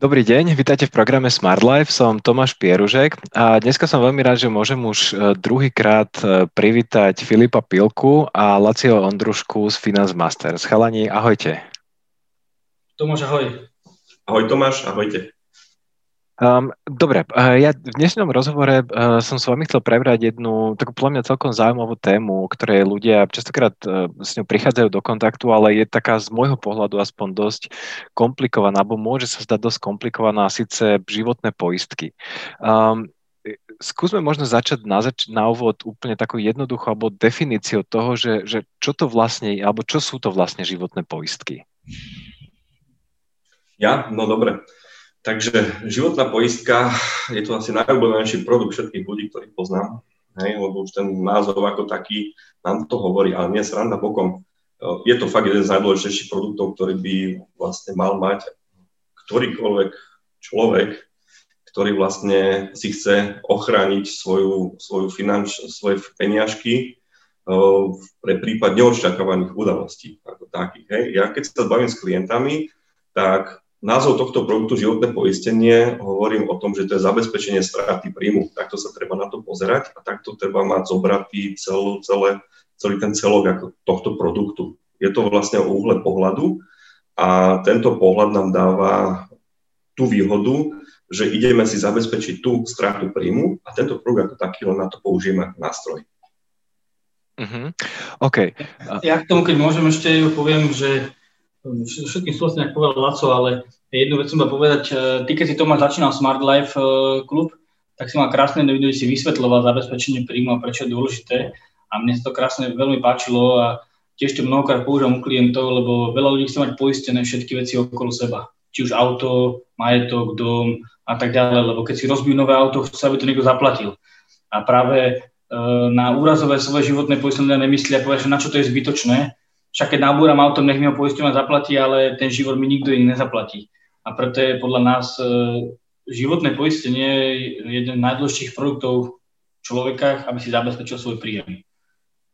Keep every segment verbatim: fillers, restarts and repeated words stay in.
Dobrý deň, vítajte v programe Smart Life, som Tomáš Pieružek a dneska som veľmi rád, že môžem už druhýkrát privítať Filipa Pilku a Lacio Ondrušku z Finance Masters. Chalani, ahojte. Tomáš, ahoj. Ahoj Tomáš, ahojte. Um, dobre, ja v dnešnom rozhovore uh, som s vami chcel prebrať jednu takú podľa mňa celkom zaujímavú tému, ktorej ľudia častokrát uh, s ňou prichádzajú do kontaktu, ale je taká z môjho pohľadu aspoň dosť komplikovaná, alebo môže sa zdať dosť komplikovaná, síce životné poistky. Um, skúsme možno začať na, zač- na úvod úplne takú jednoduchú alebo definíciu toho, že, že čo to vlastne, alebo čo sú to vlastne životné poistky. Ja? No dobre. Takže životná poistka je to asi najobľúbenejší produkt všetkých ľudí, ktorých poznám, hej, lebo už ten názov ako taký nám to hovorí, ale nie, sranda bokom. Je to fakt jeden z najdôležitejších produktov, ktorý by vlastne mal mať ktorýkoľvek človek, ktorý vlastne si chce ochrániť svoju, svoju finanč, svoje peniažky pre prípad neočakávaných udalostí ako takých. Hej. Ja keď sa bavím s klientami, tak názov tohto produktu životné poistenie hovorím o tom, že to je zabezpečenie straty príjmu. Takto sa treba na to pozerať a takto treba mať zobratý celú, celé, celý ten celok ako tohto produktu. Je to vlastne o úhle pohľadu a tento pohľad nám dáva tú výhodu, že ideme si zabezpečiť tú stratu príjmu a tento produkt ako taký len na to použijeme nástroj. Mm-hmm. OK. Ja k tomu, keď môžem ešte poviem, že všetkým súhlasím, ako povedal Laco, ale jednu vec som mal povedať. Ty, keď si Tomáš začínal Smart Life Club, tak si mal krásne video, kde si vysvetľoval zabezpečenie príjmu a prečo je dôležité. A mne sa to krásne veľmi páčilo a tiež to mnohokrát používam u klientov, lebo veľa ľudí chce mať poistené všetky veci okolo seba. Či už auto, majetok, dom a tak ďalej, lebo keď si rozbijú nové auto, chce, aby to niekto zaplatil. A práve na úrazové svoje životné poistenie nemyslia, povedať, na čo to je zbytočné. Však keď nabúram autom, nech mi ho poistňovať zaplatí, ale ten život mi nikto iný nezaplatí. A preto je podľa nás e, životné poistenie jeden z najdôležitejších produktov človeka, aby si zabezpečil svoj príjem.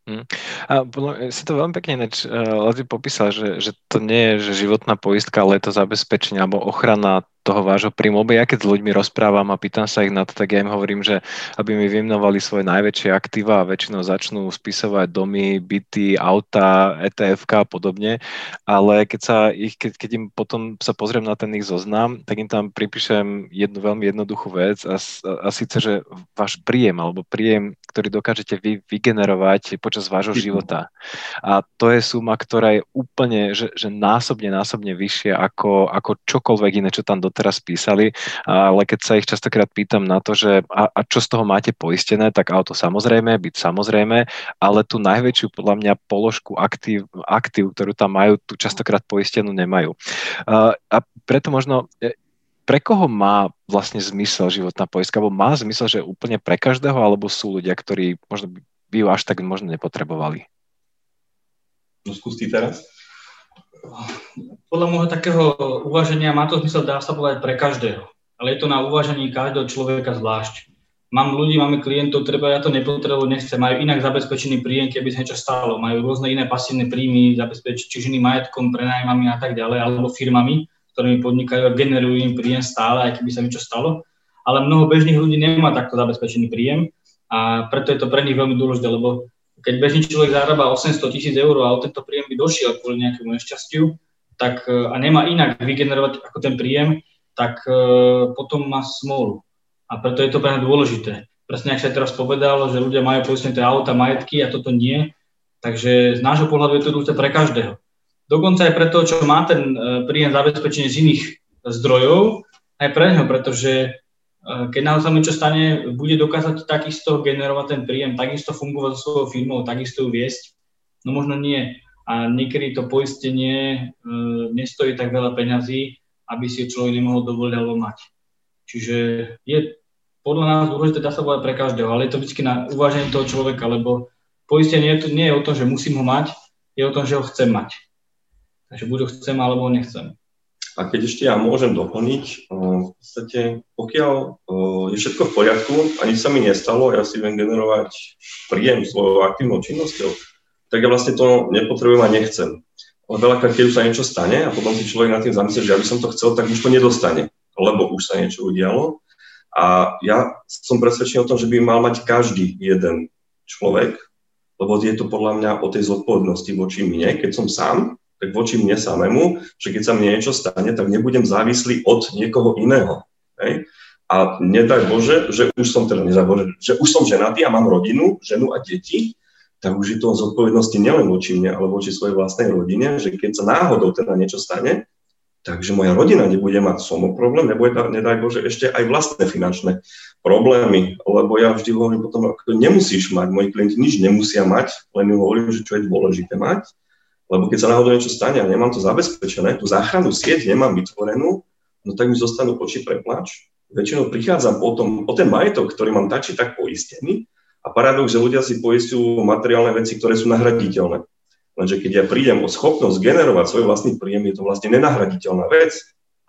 Hmm. A si to veľmi pekne neč, uh, Laci popísal, že, že to nie je že životná poistka, ale je to zabezpečenie alebo ochrana toho vášho príjmu. Ja keď s ľuďmi rozprávam a pýtam sa ich na to, tak ja im hovorím, že aby mi vymenovali svoje najväčšie aktíva a väčšinou začnú spisovať domy, byty, auta, é té efka a podobne, ale keď sa ich, keď, keď im potom sa pozriem na ten ich zoznam, tak im tam pripíšem jednu veľmi jednoduchú vec a, a, a síce, že váš príjem alebo príjem, ktorý dokážete vy vygenerovať počas vášho života. A to je suma, ktorá je úplne, že, že násobne, násobne vyššia ako, ako čokoľvek iné, čo tam doteraz písali. Ale keď sa ich častokrát pýtam na to, že a, a čo z toho máte poistené, tak auto samozrejme, byt samozrejme, ale tú najväčšiu podľa mňa položku aktív, aktív ktorú tam majú, tu častokrát poistenú nemajú. A, a preto možno... Pre koho má vlastne zmysel životná poistka? Alebo má zmysel, že úplne pre každého, alebo sú ľudia, ktorí možno by ju až tak možno nepotrebovali? No skús ty teraz. Podľa môjho takého uvaženia má to zmysel, dá sa povedať, pre každého. Ale je to na uvažení každého človeka zvlášť. Mám ľudí, máme klientov, treba, ja to nepotrebujem, nechcem. Majú inak zabezpečený príjem, keby sa niečo stalo. Majú rôzne iné pasívne príjmy, zabezpečiť či iným majetkom, prenájmami a tak ďalej, alebo firmami, ktorými podnikajú a generujú im príjem stále, aj keby sa niečo stalo. Ale mnoho bežných ľudí nemá takto zabezpečený príjem a preto je to pre nich veľmi dôležité, lebo keď bežný človek zarába osemsto tisíc eur a o tento príjem by došiel kvôli nejakému nešťastiu tak, a nemá inak vygenerovať ako ten príjem, tak uh, potom má smolu. A preto je to pre nich dôležité. Presne, ak sa teraz povedal, že ľudia majú poistené tie auta, majetky a toto nie, takže z nášho pohľadu je to dôležité pre každého. Dokonca aj pre toho, čo má ten príjem zabezpečenie z iných zdrojov, aj pre neho, pretože keď naozaj niečo stane, bude dokázať takisto generovať ten príjem, takisto fungovať so svojou firmou, takisto ju viesť. No možno nie. A niekedy to poistenie nestojí tak veľa peňazí, aby si človek nemohol dovoliť alebo mať. Čiže je podľa nás dôležité, dá sa povedať pre každého, ale je to vždy na uváženie toho človeka, lebo poistenie to nie je o tom, že musím ho mať, je o tom, že ho chcem mať. Takže buď ho chcem, alebo ho nechcem. A keď ešte ja môžem doplniť, v podstate, pokiaľ je všetko v poriadku, ani sa mi nestalo, ja si viem generovať príjem svojou aktívnou činnosťou, tak ja vlastne to nepotrebujem a nechcem. Ale veľakrát, keď už sa niečo stane a potom si človek nad tým zamyslí, že ja by som to chcel, tak už to nedostane. A lebo už sa niečo udialo. A ja som presvedčený o tom, že by mal mať každý jeden človek, lebo je to podľa mňa o tej zodpovednosti voči mne. Keď som sám, tak voči mne samému, že keď sa mne niečo stane, tak nebudem závislý od niekoho iného. Hej? A nedaj Bože, že už som teda nezabore, že už som ženatý a mám rodinu, ženu a deti, tak už je to zodpovednosti nielen voči mne, ale voči svojej vlastnej rodine, že keď sa náhodou teda niečo stane, takže moja rodina nebude mať samoproblém, nebo nedaj Bože ešte aj vlastné finančné problémy, lebo ja vždy hovorím potom, ako nemusíš mať, moji klienti nič nemusia mať, len im hovorím, že čo je dôležité mať, lebo keď sa náhodou niečo stane a nemám to zabezpečené, tú záchrannú sieť nemám vytvorenú, no tak mi zostanú oči pre pláč. Väčšinou prichádzam potom o ten majetok, ktorý mám tak či tak poistený, a paradox, že ľudia si poistujú materiálne veci, ktoré sú nahraditeľné. Lenže keď ja prídem o schopnosť generovať svoj vlastný príjem, je to vlastne nenahraditeľná vec.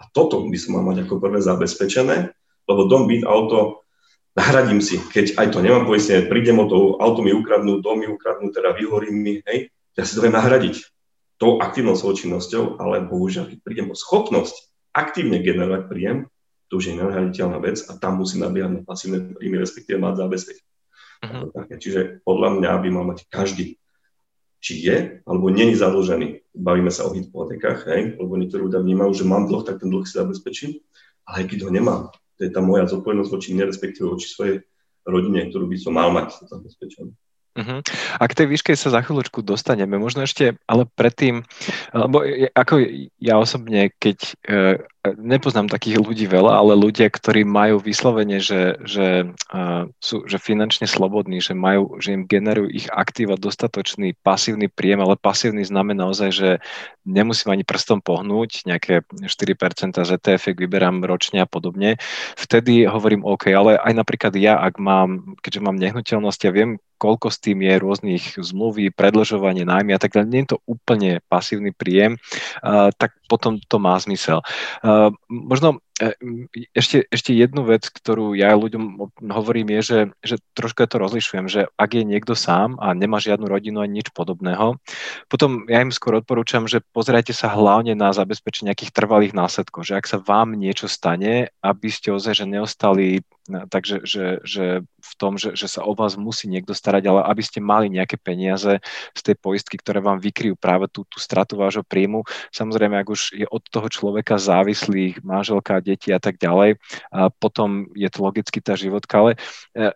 A toto by som mal mať ako prvé zabezpečené, lebo dom, byt, auto nahradím si. Keď aj to nemám poistené, prídem o to, auto mi ukradnú, dom mi ukradnú, teda vyhorí mi, hej, ja si to viem nahradiť tou aktívnou svojou činnosťou, ale bohužiaľ, keď prídem o schopnosť aktívne generovať príjem, to už je nenahraditeľná vec a tam musím nabíjať na pasívne príjmy, respektíve mať zabezpečené. Uh-huh. Čiže podľa mňa by mal mať každý, či je, alebo nie je zadlžený. Bavíme sa o hypotékach, hej? Lebo niektorí ľudia vnímajú, že mám dlh, tak ten dlh si zabezpečím, ale aj keď ho nemám. To je tá moja zodpovednosť voči mne, respektíve voči svojej rodine, ktorú by som mal mať zabezpečenú. Uh-huh. A k tej výške sa za chvíľočku dostaneme. Možno ešte, ale predtým, lebo ako ja osobne, keď e, nepoznám takých ľudí veľa, ale ľudia, ktorí majú vyslovene, že, že e, sú že finančne slobodní, že majú, že im generujú ich aktíva dostatočný pasívny príjem, ale pasívny znamená naozaj, že nemusím ani prstom pohnúť, nejaké štyri percentá z é té ef-ek vyberám ročne a podobne. Vtedy hovorím OK, ale aj napríklad ja, ak mám, keďže mám nehnuteľnosť, ja viem, koľko s tým je rôznych zmluví, predlžovanie, nájmy a tak ďalej. Nie je to úplne pasívny príjem, tak potom to má zmysel. Možno ešte, ešte jednu vec, ktorú ja ľuďom hovorím, je, že, že trošku ja to rozlišujem, že ak je niekto sám a nemá žiadnu rodinu ani nič podobného, potom ja im skôr odporúčam, že pozerajte sa hlavne na zabezpečenie nejakých trvalých následkov, že ak sa vám niečo stane, aby ste ozaj, že neostali takže že, že v tom, že, že sa o vás musí niekto starať, ale aby ste mali nejaké peniaze z tej poistky, ktoré vám vykryjú práve tú, tú stratu vášho príjmu. Samozrejme, ak už je od toho človeka závislých, manželka, deti a tak ďalej, a potom je to logicky tá životka, ale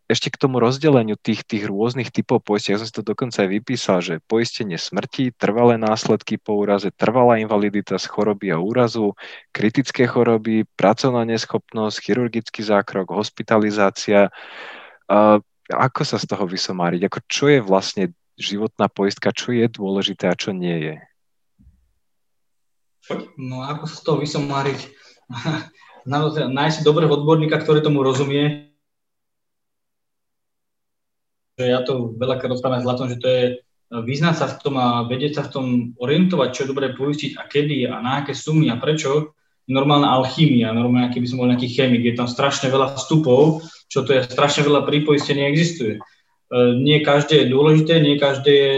ešte k tomu rozdeleniu tých, tých rôznych typov poistí, ja som si to dokonca aj vypísal, že poistenie smrti, trvalé následky po úraze, trvalá invalidita z choroby a úrazu, kritické choroby, pracovná neschopnosť, chirurgický zákrok, hospitalizácia. Ako sa z toho vysomáriť? Ako, čo je vlastne životná poistka, čo je dôležité a čo nie je? No ako sa z toho vysomáriť? Naozaj, nájsť dobrého odborníka, ktorý tomu rozumie. Ja to veľakrát rozprávam s Latom, že to je vyznať sa v tom a vedieť sa v tom orientovať, čo je dobré poistiť a kedy a na aké sumy a prečo. Normálna alchymia, normálne, keby som bol nejaký chemik, je tam strašne veľa vstupov, čo to je, strašne veľa prípoistení existuje. Nie každé je dôležité, nie každé je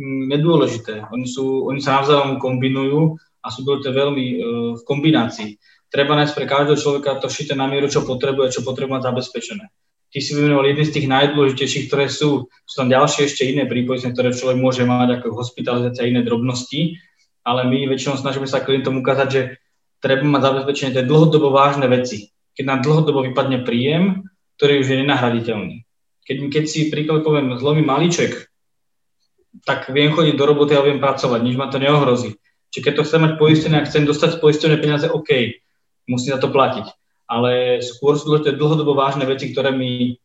nedôležité. Oni, sú, oni sa navzájom kombinujú a sú dôležité veľmi e, v kombinácii. Treba nájsť pre každého človeka to šité na mieru, čo potrebuje, čo potrebuje mať zabezpečené. Ty si vymenoval jedny z tých najdôležitejších, ktoré sú, sú tam ďalšie ešte iné prípoistenia, ktoré človek môže mať, ako hospitalizácia, iné drobnosti, ale my väčšinou snažíme sa klientom ukázať, že treba mať zabezpečené tie dlhodobo vážne veci. Keď nám dlhodobo vypadne príjem, ktorý už je nenahraditeľný. Keď, keď si príklad poviem, zlomím malíček, tak viem chodiť do roboty a viem pracovať, nič ma to neohrozí. Čiže keď to chcem mať poistené a chcem dostať poistené peniaze, OK, musím za to platiť. Ale skôr sú to dlhodobo vážne veci, ktoré mi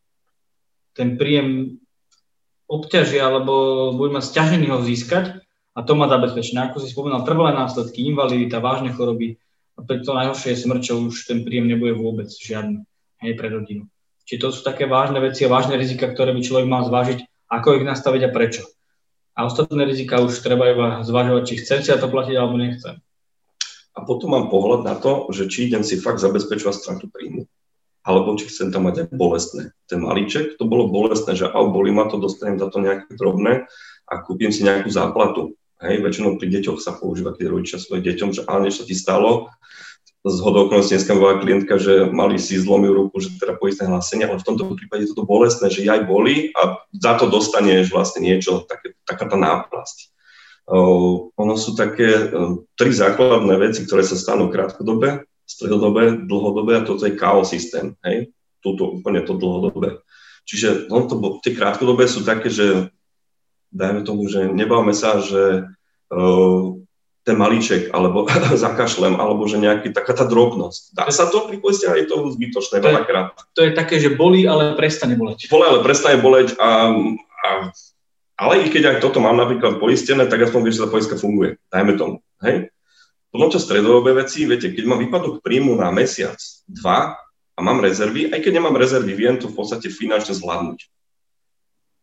ten príjem obťažia, alebo budem mať sťažený ho získať a to má zabezpečené. Ako si spomínal, trvalé následky, invalidita, vážne choroby, a preto najhoršie je smrť, čo už ten príjem nebude vôbec žiadny, hej, pre rodinu. Čiže to sú také vážne veci a vážne rizika, ktoré by človek mal zvážiť, ako ich nastaviť a prečo. A ostatné rizika už treba iba zvažovať, či chcem si to platiť, alebo nechcem. A potom mám pohľad na to, že či idem si fakt zabezpečovať stratu príjmu, alebo či chcem tam mať aj bolestné. Ten malíček, to bolo bolestné, že au, bolí ma to, dostanem za to nejaké drobné a kúpim si nejakú záplatu. Hej, väčšinou pri deťoch sa používa, keď rodičia svojim deťom, že ale niečo ti stalo, zhodou okolností dneska bola klientka, že mali si zlomiu ruku, že teda poistné hlásenie, ale v tomto prípade je toto bolestné, že aj boli a za to dostaneš vlastne niečo, také, taká tá náplasť. Uh, ono sú také uh, tri základné veci, ktoré sa stanú krátkodobé, stredodobé, dlhodobé a toto je ká ó systém, hej, toto úplne to dlhodobé. Čiže no, to, tie krátkodobé sú také, že dajme tomu, že nebávame sa, že uh, ten malíček, alebo zakašlem, alebo že nejaký, taká tá drobnosť. Dá sa to pripojiť a je to zbytočné veľakrát. To je také, že bolí, ale prestane boleť. Bolí, ale prestane boleť a, a ale i keď aj toto mám napríklad poistené, tak aspoň vieš, že tá poistka funguje. Dajme tomu, hej? Potom čo stredodobé veci, viete, keď mám výpadok príjmu na mesiac, dva a mám rezervy, aj keď nemám rezervy, viem to v podstate finančne zvládnuť.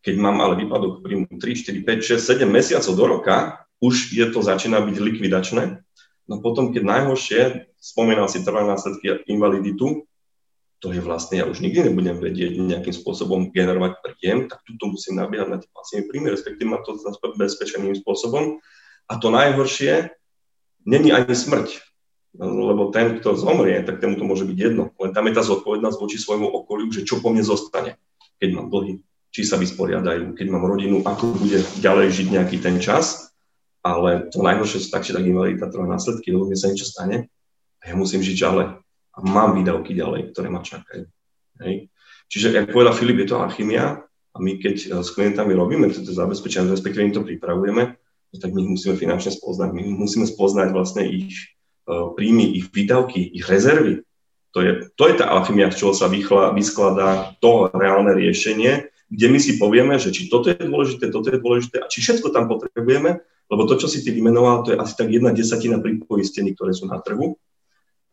Keď mám ale výpadok príjmu tri, štyri, päť, šesť, sedem mesiacov do roka, už je to začína byť likvidačné. No potom, keď najhoršie, spomínal si trvalé následky invaliditu, to je vlastne, ja už nikdy nebudem vedieť nejakým spôsobom generovať príjem, tak tu musím nabiehať na tie pasívne príjmy, respektíve na to bezpečným spôsobom. A to najhoršie není ani smrť, lebo ten, kto zomrie, tak tomu to môže byť jedno. Len tam je tá zodpovednosť voči svojmu okoliu, že čo po mne zostane, keď mám dlhy, či sa vysporiadajú, keď mám rodinu, ako bude ďalej žiť nejaký ten čas. Ale to najhoršie sú tak, že tak invalidita trvá následky, lebo mne sa niečo stane a ja musím žiť ďalej. A mám výdavky ďalej, ktoré ma čakajú. Hej. Čiže, jak povedal Filip, je to alchymia a my keď s klientami robíme toto zabezpečenie, respektíve im to pripravujeme, tak my ich musíme finančne spoznať. My musíme spoznať vlastne ich príjmy, ich výdavky, ich rezervy. To je, to je tá alchymia, z čoho sa vyskladá to reálne riešenie, kde my si povieme, že či toto je dôležité, toto je dôležité a či všetko tam potrebujeme, lebo to, čo si ty vymenoval, to je asi tak jedna desatina pripoistení, ktoré sú na trhu.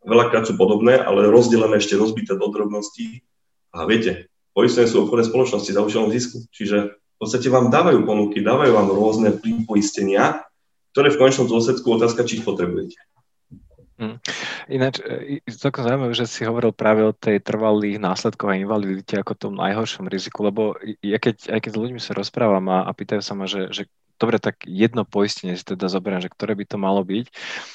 Veľakrát sú podobné, ale rozdelené ešte rozbité do drobností. A viete, poistenie sú obchodné spoločnosti za účelom zisku. Čiže v podstate vám dávajú ponuky, dávajú vám rôzne pripoistenia, ktoré v konečnom dôsledku otázka, či ich potrebujete. Hmm. Ináč, celkom zaujímavé, že si hovoril práve o tej trvalých následkov a invalidite ako tom najhoršom riziku, lebo ja keď, aj keď s ľuďmi sa rozprávam a, a pýtajú sa ma, že, že dobre, tak jedno poistenie si teda zoberiem, že ktoré by to malo byť.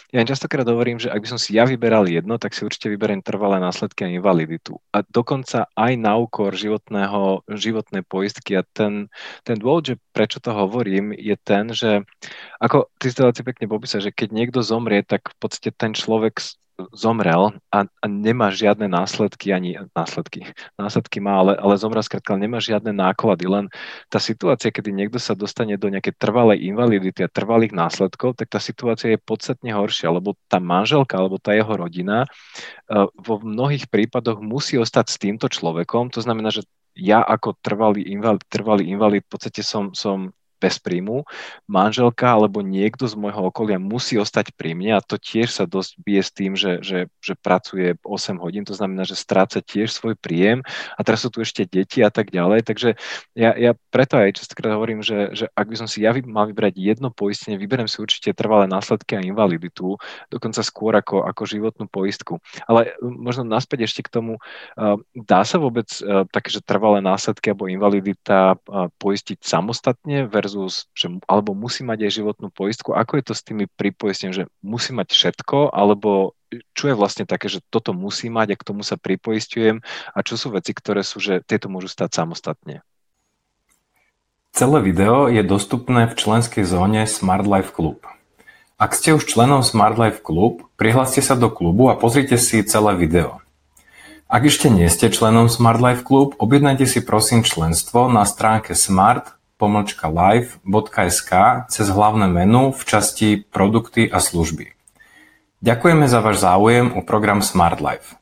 Ja im častokrát hovorím, že ak by som si ja vyberal jedno, tak si určite vyberiem trvalé následky a invaliditu. A dokonca aj na úkor životného, životnej poistky. A ten, ten dôvod, že prečo to hovorím, je ten, že ako ty si to veľmi pekne popísal, že keď niekto zomrie, tak v podstate ten človek zomrel a, a nemá žiadne následky, ani následky, následky má, ale, ale zomrel skrátka, nemá žiadne náklady, len tá situácia, kedy niekto sa dostane do nejakej trvalej invalidity a trvalých následkov, tak tá situácia je podstatne horšia, lebo tá manželka, alebo tá jeho rodina vo mnohých prípadoch musí ostať s týmto človekom, to znamená, že ja ako trvalý invalid, trvalý invalid v podstate som, som bez príjmu, manželka alebo niekto z môjho okolia musí ostať pri mne a to tiež sa dosť bije s tým, že, že, že pracuje osem hodín, to znamená, že stráca tiež svoj príjem a teraz sú tu ešte deti a tak ďalej, takže ja, ja preto aj častokrát hovorím, že, že ak by som si ja mal vybrať jedno poistenie, vyberiem si určite trvalé následky a invaliditu, dokonca skôr ako, ako životnú poistku. Ale možno naspäť ešte k tomu, dá sa vôbec také, že trvalé následky alebo invalidita poistiť samostatne versus že, alebo musí mať aj životnú poistku. Ako je to s tými pripoisteniami, že musí mať všetko, alebo čo je vlastne také, že toto musí mať a k tomu sa pripoistujem a čo sú veci, ktoré sú, že tieto môžu stať samostatne? Celé video je dostupné v členskej zóne Smart Life Club. Ak ste už členom Smart Life Club, prihláste sa do klubu a pozrite si celé video. Ak ešte nie ste členom Smart Life Club, objednajte si prosím členstvo na stránke smart pomlčka live bodka es ká cez hlavné menu v časti produkty a služby. Ďakujeme za váš záujem o program Smart Life.